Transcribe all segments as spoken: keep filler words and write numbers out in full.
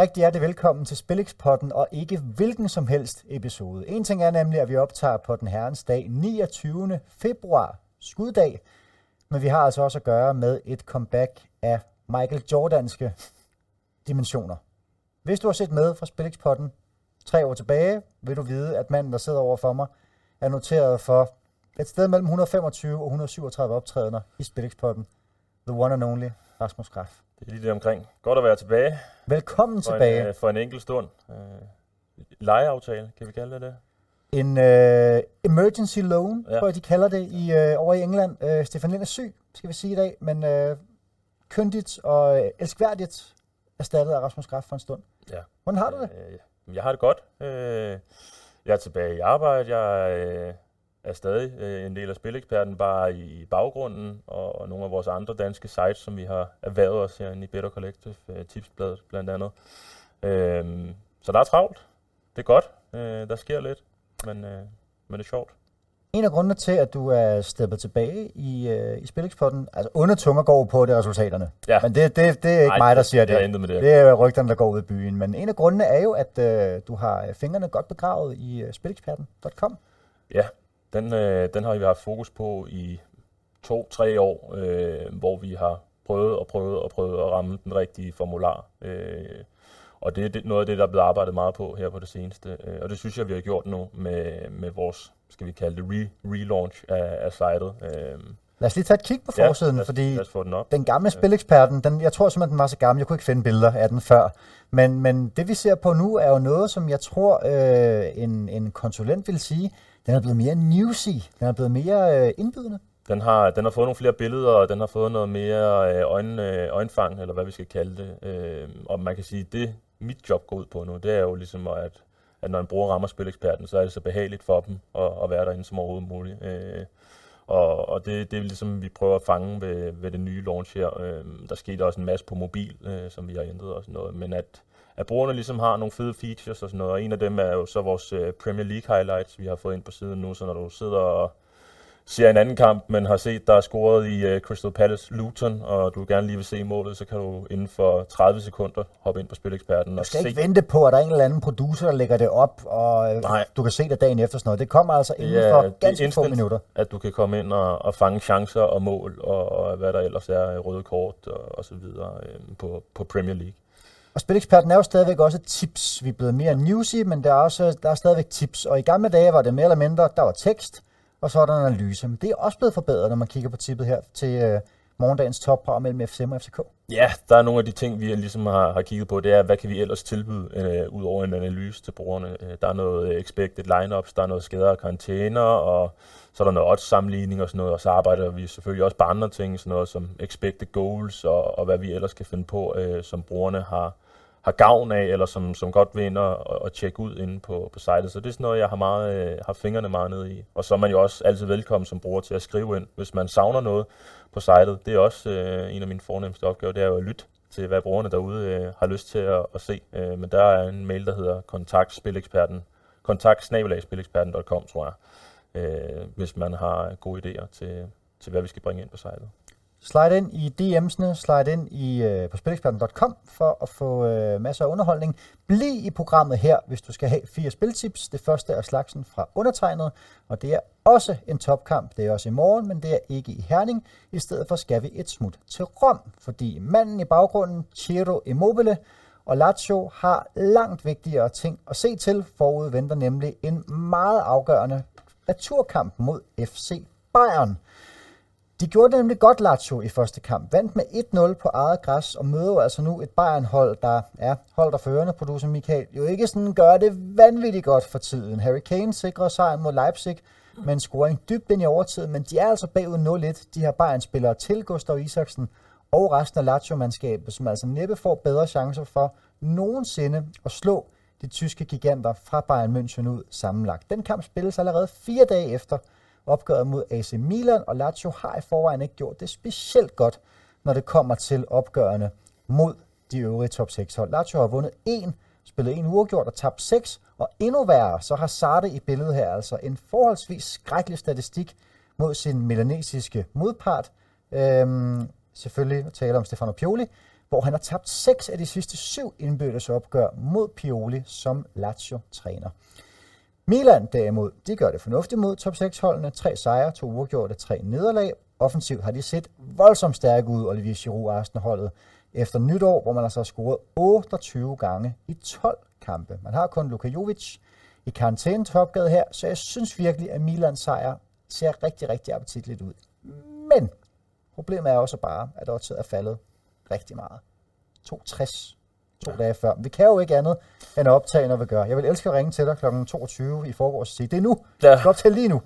Rigtig hjertelig velkommen til SpilXpoden, og ikke hvilken som helst episode. En ting er nemlig, at vi optager på den herrens dag, niogtyvende februar, skuddag. Men vi har altså også at gøre med et comeback af Michael Jordanske dimensioner. Hvis du har set med fra SpilXpoden tre år tilbage, vil du vide, at manden, der sidder over for mig, er noteret for et sted mellem et hundrede femogtyve og et hundrede syvogtredive optrædener i SpilXpoden. The one and only Rasmus Graf. Det er lige det omkring. Godt at være tilbage. Velkommen for tilbage. En, øh, for en enkelt stund. Øh, lejeaftale, kan vi kalde det det? En øh, emergency loan, ja. Tror jeg, de kalder det, i, øh, over i England. Øh, Stefan Lind er syg, skal vi sige i dag, men øh, køndigt og øh, elskværdigt erstattet af Rasmus Graf for en stund. Ja. Hvordan har du det? Øh, jeg har det godt. Øh, jeg er tilbage i arbejde. Jeg øh, er stadig øh, en del af Spilexperten, bare i baggrunden, og, og nogle af vores andre danske sites, som vi har erhvervet os herinde i Better Collective, øh, Tipsbladet blandt andet. Øh, så der er travlt. Det er godt. Øh, der sker lidt, men, øh, men det er sjovt. En af grundene til, at du er steppet tilbage i, øh, i Spilxperten, altså undertunger går på, det resultaterne. Ja. Men det, det, det er ikke Ej, mig, der siger det. Det. det. Det er rygterne, der går ud i byen. Men en af grundene er jo, at øh, du har fingrene godt begravet i øh, Spilxperten punktum com. Ja, den, øh, den har vi haft fokus på i to-tre år, øh, hvor vi har prøvet og prøvet og prøvet at ramme den rigtige formular. Øh, og det er noget af det, der er blevet arbejdet meget på her på det seneste. Øh, og det synes jeg, vi har gjort nu med, med vores... skal vi kalde det re- relaunch af, af sitet. Øhm. Lad os lige tage et kig på forsiden, ja, fordi den, den gamle Spilexperten, den, jeg tror simpelthen, den var så gammel, jeg kunne ikke finde billeder af den før. Men, men det vi ser på nu er jo noget, som jeg tror øh, en, en konsulent vil sige, den er blevet mere newsy, den er blevet mere øh, indbydende. Den har, den har fået nogle flere billeder, og den har fået noget mere øh, øjen, øh, øjenfang, eller hvad vi skal kalde det. Øh, og man kan sige, det mit job går ud på nu, det er jo ligesom at at når en bruger rammer Spilexperten, så er det så behageligt for dem at, at være derinde som overhovedet muligt. Øh, og og det, det er ligesom, vi prøver at fange ved, ved det nye launch her. Øh, der skete også en masse på mobil, øh, som vi har ændret og sådan noget. Men at, at brugerne ligesom har nogle fede features og sådan noget. Og en af dem er jo så vores øh, Premier League highlights, vi har fået ind på siden nu. Så når du sidder og ser en anden kamp, men har set, der er scoret i øh, Crystal Palace Luton, og du gerne lige vil se målet, så kan du inden for tredive sekunder hoppe ind på Spilexperten. Du skal og ikke se. Vente på, at der er en eller anden producer, der lægger det op, og øh, du kan se det dagen efter sådan noget. Det kommer altså inden ja, for ganske få minutter. At du kan komme ind og, og fange chancer og mål, og, og hvad der ellers er, røde kort og, og så videre øh, på, på Premier League. Og Spilexperten er jo stadigvæk også tips. Vi er blevet mere newsy, men der er, også, der er stadigvæk tips. Og i gamle dage var det mere eller mindre, der var tekst, og så er der en analyse. Men det er også blevet forbedret, når man kigger på tippet her til øh, morgendagens topprogram mellem F C M og F C K. Ja, der er nogle af de ting, vi ligesom har, har kigget på. Det er, hvad kan vi ellers tilbyde øh, ud over en analyse til brugerne? Øh, der er noget expected lineups, der er noget skader og karantæner, og så er der noget odds sammenligning og sådan noget. Og så arbejder vi selvfølgelig også på andre ting, sådan noget som expected goals, og, og hvad vi ellers kan finde på, øh, som brugerne har, har gavn af, eller som, som godt vil ind og, og tjekke ud inde på, på sitet. Så det er sådan noget, jeg har, meget, øh, har fingrene meget nede i. Og så er man jo også altid velkommen som bruger til at skrive ind, hvis man savner noget på sitet. Det er også øh, en af mine fornemmeste opgaver, det er jo at lytte til, hvad brugerne derude øh, har lyst til at, at se. Øh, men der er en mail, der hedder kontakt-spilexperten, kontakt snabel-a spilexperten punktum com, tror jeg, øh, hvis man har gode idéer til, til, hvad vi skal bringe ind på sitet. Slide ind i D M'sene, slide ind i, øh, på spilexperten punktum com for at få øh, masser af underholdning. Bliv i programmet her, hvis du skal have fire spiltips. Det første er slagsen fra undertegnet, og det er også en topkamp. Det er også i morgen, men det er ikke i Herning. I stedet for skal vi et smut til Rom, fordi manden i baggrunden, Ciro Immobile og Lazio, har langt vigtigere ting at se til. Forud venter nemlig en meget afgørende returkamp mod F C Bayern. De gjorde det nemlig godt, Lazio, i første kamp. Vandt med et nul på eget græs og møder altså nu et Bayern-hold, der er holdt af førende, producer Michael. Jo ikke sådan gør det vanvittigt godt for tiden. Harry Kane sikrer sejren mod Leipzig med en scoring dybt ind i overtiden, men de er altså bagud nul et. De her Bayern-spillere til Gustav Isaksen og resten af Lazio-mandskabet, som altså næppe får bedre chancer for nogensinde at slå de tyske giganter fra Bayern München ud sammenlagt. Den kamp spilles allerede fire dage efter opgøret mod A C Milan, og Lazio har i forvejen ikke gjort det specielt godt, når det kommer til opgørende mod de øvrige top seks hold. Lazio har vundet en, spillet en uafgjort og tabt seks, og endnu værre, så har Sarri i billedet her altså en forholdsvis skrækkelig statistik mod sin milanesiske modpart. Øhm, selvfølgelig taler om Stefano Pioli, hvor han har tabt seks af de sidste syv indbyrdes opgør mod Pioli som Lazio-træner. Milan derimod, de gør det fornuftigt mod top seks-holdene. Tre sejre, to uafgjorte, tre nederlag. Offensivt har de set voldsomt stærke ud, Olivier Giroud Arsenal-holdet, efter nytår, hvor man altså har scoret otteogtyve gange i tolv kampe. Man har kun Luka Jovic i karantæne til opgave her, så jeg synes virkelig, at Milans sejr ser rigtig, rigtig appetitligt ud. Men problemet er også bare, at oddset er faldet rigtig meget. to komma tres to ja. dage før. Vi kan jo ikke andet end at optage, når vi gør. Jeg vil elske at ringe til dig klokken toogtyve i forgårs og sige, det er nu, ja. Skal optage lige nu.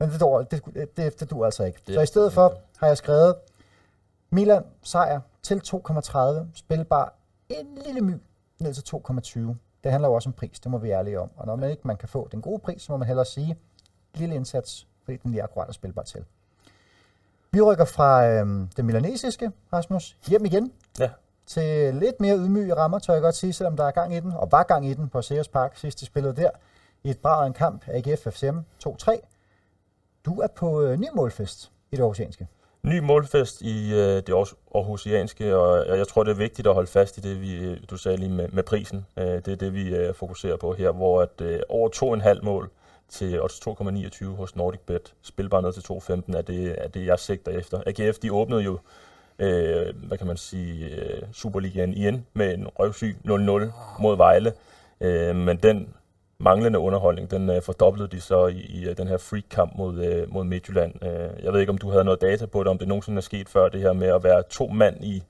Men det dur, det, det, det dur altså ikke. Det, så i stedet for har jeg skrevet Milan sejr til to komma tredive, spilbar en lille my ned til to komma tyve. Det handler jo også om pris, det må vi ærlige om. Og når man ikke man kan få den gode pris, så må man hellere sige lille indsats, fordi den lige akkurat er spilbar til. Vi rykker fra øhm, den milanesiske, Rasmus, hjem igen ja. til lidt mere ydmyge rammer, tør jeg godt sige, selvom der er gang i den, og var gang i den på Ceres Park sidste spillet der, i et braget en kamp, A G F F C M to tre. Du er på øh, ny målfest i det aarhusianske. Ny målfest i øh, det aarhusianske, og jeg tror, det er vigtigt at holde fast i det, vi, du sagde lige med, med prisen. Øh, det er det, vi øh, fokuserer på her, hvor at, øh, over to komma fem mål til odds to komma niogtyve hos NordicBet, spilbar ned til to komma femten, er det, er det jeg sigter efter. A G F, de åbnede jo, øh, hvad kan man sige, øh, Superligaen igen med en røvsyg nul nul mod Vejle, øh, men den manglende underholdning, den øh, fordoblede de så i, i den her freak-kamp mod, øh, mod Midtjylland. Øh, jeg ved ikke, om du havde noget data på det, om det nogensinde er sket før, det her med at være to mand i,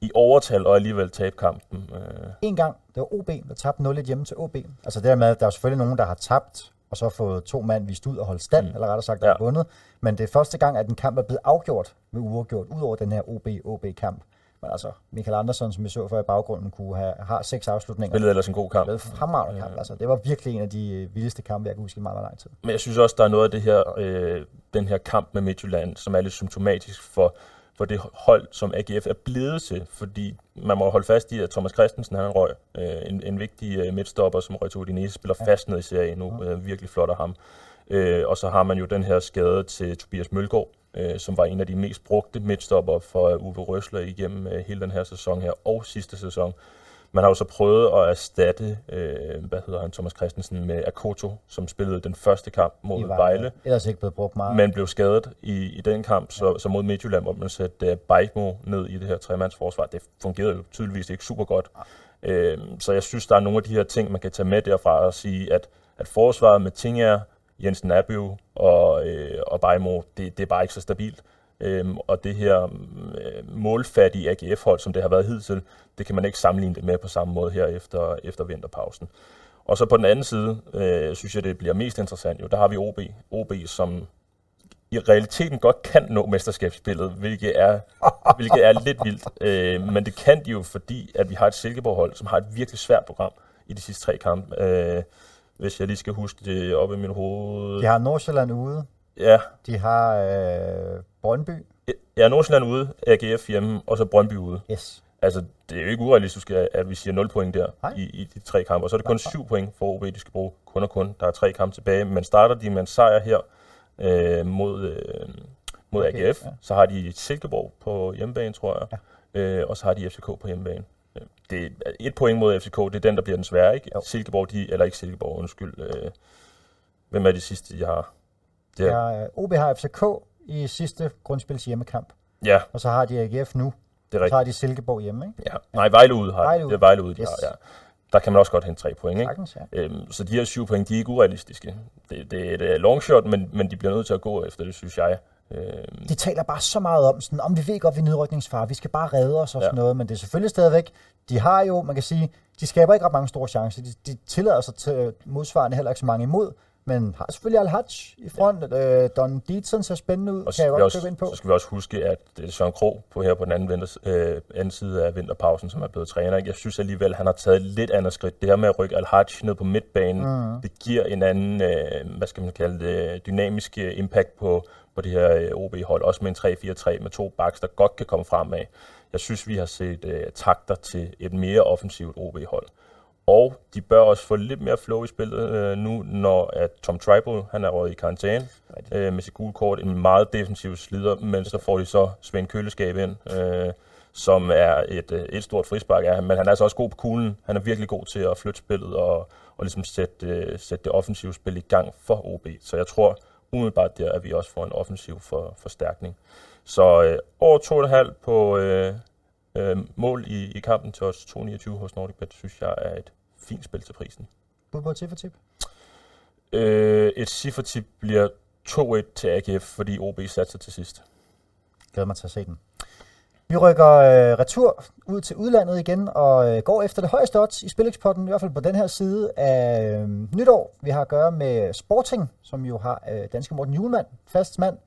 i overtal og alligevel tabe kampen. Øh. En gang, det var O B, der tabte nul et hjemme til O B. Altså det der med, at der er selvfølgelig nogen, der har tabt, og så fået to mand vist ud og holdt stand, mm. eller rettere sagt, der ja. er vundet. Men det er første gang, at en kamp er blevet afgjort ved uafgjort, ud over den her O B O B kamp. Men altså, Michael Andersen, som vi så før i baggrunden, kunne have har seks afslutninger. Spillede ellers en god kamp. Spillede fremragende kamp, ja. altså. Det var virkelig en af de vildeste kampe, jeg kan huske i meget, meget lang tid. Men jeg synes også, der er noget af det her, øh, den her kamp med Midtjylland, som er lidt symptomatisk for, for det hold, som A G F er blevet til. Fordi man må holde fast i, at Thomas Christensen, han røg. Øh, en, en vigtig øh, midtstopper, som røg til Udinese, spiller ja. fast ned i serien nu. Ja. Øh, virkelig flot af ham. Øh, og så har man jo den her skade til Tobias Mølgaard, øh, som var en af de mest brugte midtstopper for Uwe Rösler igennem øh, hele den her sæson her og sidste sæson. Man har jo så prøvet at erstatte, øh, hvad hedder han, Thomas Christensen med Akoto, som spillede den første kamp mod Vejle. Ellers ikke blevet brugt meget. Men blev skadet i, i den kamp, så, ja. så mod Midtjylland, hvor man satte øh, Baymo ned i det her tremandsforsvar. Det fungerede jo tydeligvis ikke super godt. Ja. Øh, så jeg synes, der er nogle af de her ting, man kan tage med derfra og sige, at, at forsvaret med Tinger, Jensen Abøv og, øh, og Baymo, det, det er bare ikke så stabilt. Øhm, og det her øh, målfattige A G F-hold, som det har været hidtil, det kan man ikke sammenligne det med på samme måde her efter, efter vinterpausen. Og så på den anden side, øh, synes jeg, det bliver mest interessant. Jo, der har vi O B. O B, som i realiteten godt kan nå mesterskabsspillet, hvilket er, hvilket er lidt vildt. Øh, men det kan de jo, fordi at vi har et Silkeborg-hold, som har et virkelig svært program i de sidste tre kampe. Øh, hvis jeg lige skal huske det op i min hoved. De har Nordsjælland ude. Ja. De har øh, Brøndby. Ja, Nordsjælland ude, A G F hjemme, og så Brøndby ude. Yes. Altså, det er jo ikke urealistisk, at vi siger nul point der i, i de tre kampe. Og så er det kun syv point for O B, de skal bruge. Kun og kun. Der er tre kampe tilbage. Man starter de med en sejr her øh, mod, øh, mod A G F. Okay, ja. Så har de Silkeborg på hjemmebane, tror jeg. Ja. Øh, og så har de F C K på hjemmebane. Det er et point mod F C K, det er den, der bliver den svære, ikke? Jo. Silkeborg, de, eller ikke Silkeborg, undskyld. Øh, hvem er de sidste, de har? Yeah. Ja, O B har F C K i sidste grundspils hjemmekamp, yeah. og så har de A G F nu, så har de Silkeborg hjemme, ikke? Ja. Nej, Vejle ude har Vejle ude. Det er Vejle ude, yes. de har, ja. Der kan man også godt hente tre point, ikke? Sagtens, ja. Æm, så de her syv point, de er ikke urealistiske. Det, det er et longshot, men, men de bliver nødt til at gå efter det, synes jeg. Æm... De taler bare så meget om sådan, om vi ved godt, vi er nedrykningsfare, vi skal bare redde os og ja. sådan noget, men det er selvfølgelig stadigvæk, de har jo, man kan sige, de skaber ikke ret mange store chancer, de, de tillader sig til modsvarende heller ikke så mange imod. Men har selvfølgelig Al-Hajj i front, ja. øh, Don Dietzen ser spændende ud, og kan jeg godt købe ind på. Så skal vi også huske, at Søren Krog på her på den anden, vinters, øh, anden side af vinterpausen, som er blevet træner, jeg synes alligevel, han har taget lidt andet skridt. Det her med at rykke Al-Hajj ned på midtbanen, mm. det giver en anden, øh, hvad skal man kalde det, dynamisk impact på, på det her O B-hold. Også med en tre fire tre med to backs, der godt kan komme fremad. Jeg synes, vi har set øh, takter til et mere offensivt O B-hold. Og de bør også få lidt mere flow i spillet øh, nu, når at Tom Tribal, han er røget i karantæne øh, med sit gule kort. En meget defensiv slider, men så får de så Svend Køleskab ind, øh, som er et, et stort frispark af ham, men han er altså også god på kuglen. Han er virkelig god til at flytte spillet og, og ligesom sætte, sætte det offensive spil i gang for O B. Så jeg tror umiddelbart der, at vi også får en offensiv for, forstærkning. Så øh, over to komma fem på øh, øh, mål i, i kampen til os to komma niogtyve hos NordicBet, synes jeg er et fint spil til prisen. Bud på et ciffertip? Øh, et ciffertip bliver to et til A G F, fordi O B satser til sidst. Glæder mig til at se den. Vi rykker øh, retur ud til udlandet igen og øh, går efter det højeste odds i SpilXpoden, i hvert fald på den her side af øh, nytår. Vi har at gøre med Sporting, som jo har øh, danske Morten Julemand, fast mand.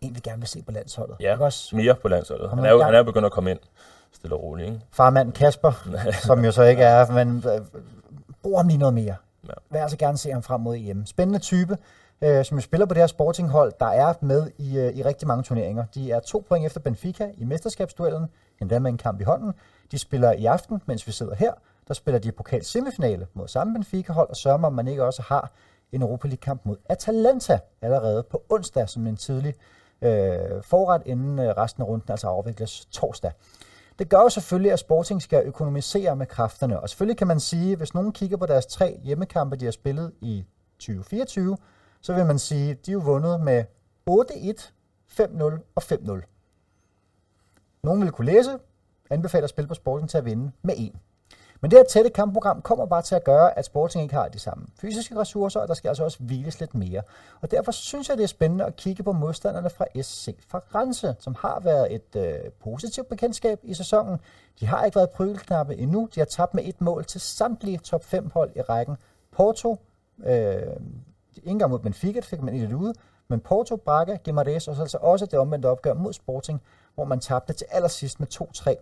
En vi gerne vil se på landsholdet. Ja, også mere på landsholdet. Han er, jo, han er jo begyndt at komme ind stille og roligt, ikke? Farmanden Kasper, som jo så ikke er, men øh, bruger ham lige noget mere. Ja. Vil altså gerne se ham frem mod E M. Spændende type, øh, som jo spiller på det her Sporting-hold, der er med i, øh, i rigtig mange turneringer. De er to point efter Benfica i mesterskabsduellen, endda med en kamp i hånden. De spiller i aften, mens vi sidder her. Der spiller de pokalsemifinale mod samme Benfica-hold, og sørger om man ikke også har en Europa League-kamp mod Atalanta allerede på onsdag, som en tidlig øh, forret, inden øh, resten af runden altså afvikles torsdag. Det gør jo selvfølgelig, at Sporting skal økonomisere med kræfterne. Og selvfølgelig kan man sige, at hvis nogen kigger på deres tre hjemmekampe, de har spillet i tyve fireogtyve, så vil man sige, at de er jo vundet med otte et, fem nul og fem nul. Nogen vil kunne læse, anbefaler at spille på Sporting til at vinde med en. Men det her tætte kampprogram kommer bare til at gøre, at Sporting ikke har de samme fysiske ressourcer, og der skal altså også hviles lidt mere. Og derfor synes jeg, det er spændende at kigge på modstanderne fra S C fra Rense, som har været et øh, positivt bekendtskab i sæsonen. De har ikke været prygelknappe endnu. De har tabt med et mål til samtlige top fem hold i rækken. Porto, øh, ikke engang mod Benfica, det fik man lidt ude, men Porto, Braga, Gimarães, og så altså også det omvendte opgør mod Sporting, hvor man tabte til allersidst med to tre.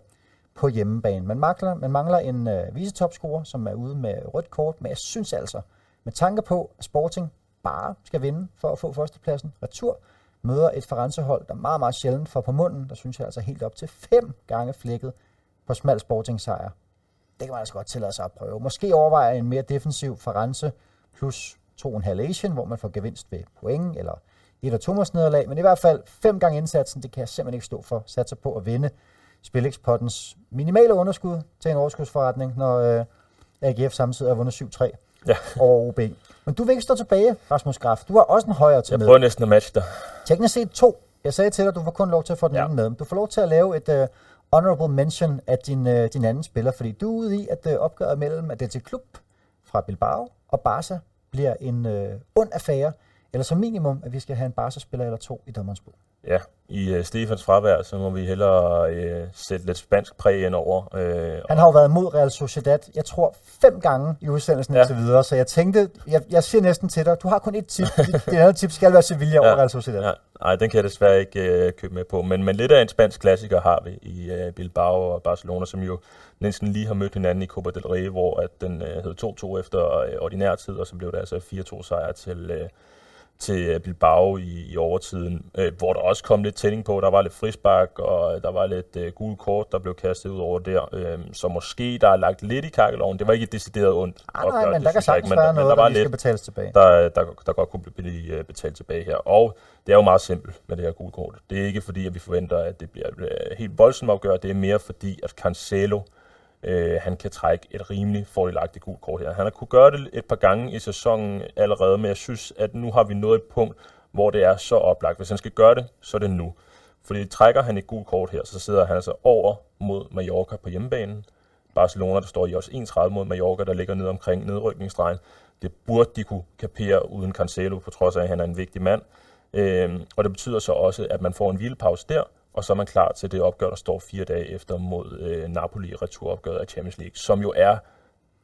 På hjemmebane. Man mangler, man mangler en øh, visetopscorer, som er ude med rødt kort, men jeg synes altså, med tanke på, at Sporting bare skal vinde for at få førstepladsen retur, møder et Firenze-hold, der meget, meget sjældent får på munden, der synes jeg altså helt op til fem gange flækket på smal Sporting-sejr. Det kan man altså godt tillade sig at prøve. Måske overveje en mere defensiv Firenze plus to komma fem Asian, hvor man får gevinst ved point eller et og to nederlag, men i hvert fald fem gange indsatsen, det kan jeg simpelthen ikke stå for. Satser på at vinde SpilXpodens minimale underskud til en overskudsforretning, når øh, A G F samtidig har vundet syv tre ja. over O B. Men du vil ikke stå tilbage, Rasmus Graf. Du har også en højere til med. Jeg prøver næsten at matche dig. Teknisk set to. Jeg sagde til dig, at du får kun lov til at få den ja. anden med. Du får lov til at lave et øh, honorable mention af din, øh, din anden spiller, fordi du er ude i, at øh, opgøret mellem Atletico Klub fra Bilbao og Barça bliver en øh, ond affære, eller som minimum, at vi skal have en Barça-spiller eller to i dommerens bog. Ja, i uh, Stefans fravær, så må vi hellere uh, sætte lidt spansk præg ind over. Uh, han har jo været mod Real Sociedad, jeg tror, fem gange i udsendelsen ja. og så videre, så jeg tænkte, jeg, jeg siger næsten til dig, du har kun et tip, det andet tip skal være Sevilla ja. over Real Sociedad. Nej, ja. den kan jeg desværre ikke uh, købe med på, men, men lidt af en spansk klassiker har vi i uh, Bilbao og Barcelona, som jo næsten lige har mødt hinanden i Copa del Rey, hvor at den uh, hed to to efter uh, ordinær tid, og så blev det altså fire to sejr til... Uh, til Bilbao i, i overtiden, øh, hvor der også kom lidt tænding på. Der var lidt frispark, og der var lidt øh, gule kort, der blev kastet ud over der. Øh, så måske der er lagt lidt i kakkeloven. Det var ikke et decideret ondt. Nej, nej, men det, der kan sagtens ikke, men, være men, noget, der, der lige skal betales tilbage. Der, der, der, der godt kunne blive betalt tilbage her. Og det er jo meget simpelt med det her gule kort. Det er ikke fordi, at vi forventer, at det bliver helt voldsomt opgør. Det er mere fordi, at Cancelo Øh, han kan trække et rimelig fordelagtigt gult kort her. Han har kunnet gøre det et par gange i sæsonen allerede, men jeg synes, at nu har vi nået et punkt, hvor det er så oplagt. Hvis han skal gøre det, så er det nu. Fordi trækker han et gult kort her, så sidder han altså over mod Mallorca på hjemmebanen. Barcelona, der står i også enogtredive mod Mallorca, der ligger nede omkring nedrykningsstregen. Det burde de kunne kapere uden Cancelo, på trods af, at han er en vigtig mand. Øh, og det betyder så også, at man får en hvilepause der, og så er man klar til det opgør, der står fire dage efter mod øh, Napoli returopgøret af Champions League, som jo er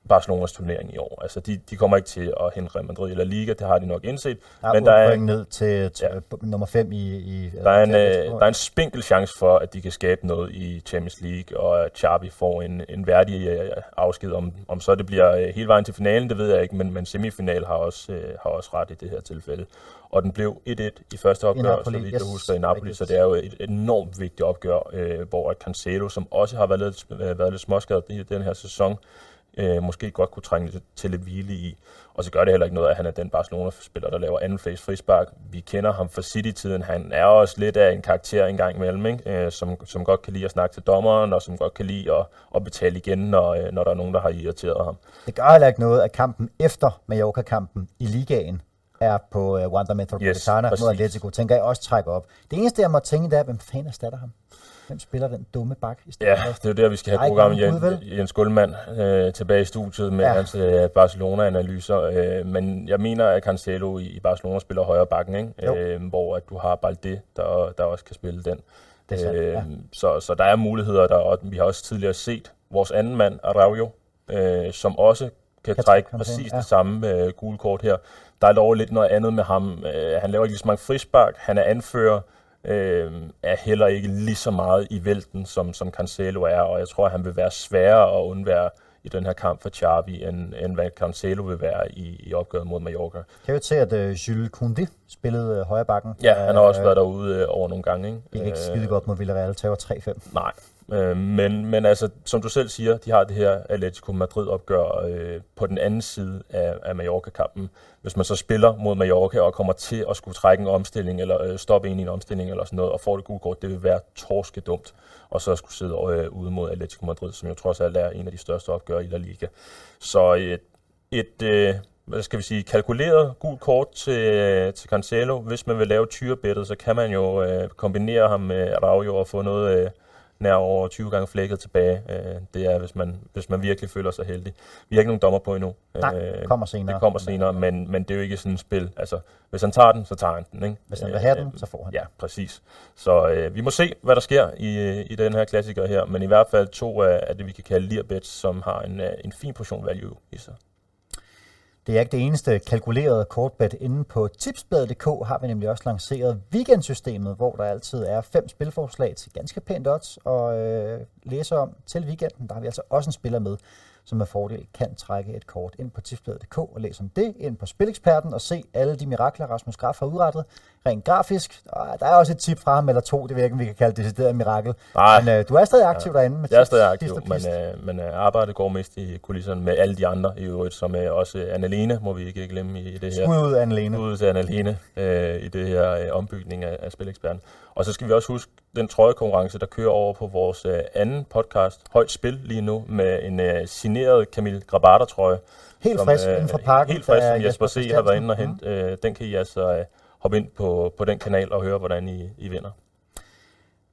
Barcelonas turnering i år. Altså, de, de kommer ikke til at hente Real Madrid eller Liga, det har de nok indset. Der er men der er en, ned til t- ja. nummer fem i... i der, er en, der, er en, der er en spinkel chance for, at de kan skabe noget i Champions League, og at Xavi får en, en værdig afsked. Om, om så det bliver hele vejen til finalen, det ved jeg ikke, men, men semifinal har også, øh, har også ret i det her tilfælde. Og den blev et et i første opgør, så vidt jeg husker, i Napoli, så det er jo et enormt vigtigt opgør, øh, hvor Cancelo, som også har været lidt, været lidt småskadet i den her sæson, øh, måske godt kunne trænge lidt, til lidt hvile i. Og så gør det heller ikke noget, at han er den Barcelona-spiller, der laver anden flest frispark. Vi kender ham fra City-tiden. Han er også lidt af en karakter engang imellem, ikke? Øh, som, som godt kan lide at snakke til dommeren, og som godt kan lide at, at betale igen, når, når der er nogen, der har irriteret ham. Det gør heller ikke noget, at kampen efter Mallorca-kampen i ligaen er på uh, Wanda Metropolitana yes, mod Atletico, tænker jeg også trækker op. Det eneste, jeg må tænke, det er, hvem fanden erstatter ham? Hvem spiller den dumme bak i stedet? Ja, det er jo der, vi skal have programmet Jens, Jens Guldmann øh, tilbage i studiet med ja. hans øh, Barcelona-analyser. Øh, men jeg mener, at Cancelo i, i Barcelona spiller højre bakken, ikke? Øh, hvor at du har Balde, der, der også kan spille den. Det er sandt, øh, ja. så, så der er muligheder, der, og vi har også tidligere set vores anden mand, Araujo, øh, som også kan trække præcis ja. det samme øh, gule kort her. Der er dog lidt noget andet med ham. Øh, han laver ikke lige så mange frispark. Han er anfører. Øh, er heller ikke lige så meget i vælten, som, som Cancelo er. Og jeg tror, at han vil være sværere at undvære i den her kamp for Xavi, end, end hvad Cancelo vil være i, i opgøret mod Mallorca. Kan jo til, at uh, Jules Koundé spillede uh, højre bakken. Ja, han har også øh, været derude uh, over nogle gange. Ikke, ikke, ikke skide godt mod Villarreal, tager tre fem. Nej. Men, men altså, som du selv siger, de har det her Atletico Madrid-opgør øh, på den anden side af, af Mallorca-kampen. Hvis man så spiller mod Mallorca og kommer til at skulle trække en omstilling, eller øh, stoppe en i en omstilling, eller sådan noget, og får det gule kort, det vil være torskedumt. Og så skulle sidde øh, ude mod Atletico Madrid, som jeg trods alt er en af de største opgør i La Liga. Så et, et øh, hvad skal vi sige, kalkuleret gult kort til, til Cancelo. Hvis man vil lave tyrebettet, så kan man jo øh, kombinere ham med Araujo og få noget... Øh, nær over tyve gange flækket tilbage. Det er, hvis man, hvis man virkelig føler sig heldig. Vi har ikke nogen dommer på endnu. Nej, det kommer senere. Det kommer senere, men, men det er jo ikke sådan et spil. Altså, hvis han tager den, så tager han den, ikke? Hvis han vil have den, så får han den. Ja, præcis. Så øh, vi må se, hvad der sker i, i den her klassiker her, men i hvert fald to af det, vi kan kalde Lirbets, som har en, en fin portion value i sig. Det er ikke det eneste kalkulerede kortbet. Inde på tipsbladet punktum d k har vi nemlig også lanceret weekendsystemet, hvor der altid er fem spilforslag til ganske pænt odds og øh, læse om til weekenden. Der har vi altså også en spiller med, som med fordel kan trække et kort. Ind på tipsbladet punktum d k og læs om det. Ind på Spilexperten og se alle de mirakler, Rasmus Graf har udrettet rent grafisk. Og der er også et tip fra ham eller to, det ved jeg ikke, vi kan kalde det decideret mirakel. Nej. Men øh, du er stadig aktiv ja. derinde. Med jeg er stadig aktiv, men, øh, men øh, arbejdet går mest i kulisserne med alle de andre i øvrigt, som øh, også øh, Annalene, må vi ikke glemme i, i det her. Skud ud, Annalene. Skud ud til Annalene øh, i det her øh, ombygning af, af Spilexperten. Og så skal vi også huske den trøjekonkurrence, der kører over på vores øh, anden podcast, Højt Spil, lige nu, med en øh, signeret Camille Grabater-trøje. Helt frisk øh, inden fra parken. Helt frisk, som Jesper C. har været inde og hente. Mm. Øh, den kan I altså øh, hoppe ind på, på den kanal og høre, hvordan I, I vinder.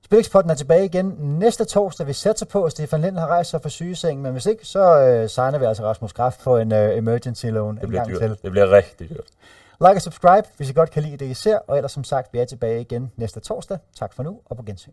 Spilxpoden er tilbage igen næste torsdag. Vi sætter på, at Stefan Lind har rejst sig fra sygesengen, men hvis ikke, så øh, signer vi altså Rasmus Graf på en øh, emergency loan en gang dyrt. til. Det bliver rigtig dyrt. Like og subscribe, hvis I godt kan lide det, I ser. Og ellers som sagt, vi er tilbage igen næste torsdag. Tak for nu, og på gensyn.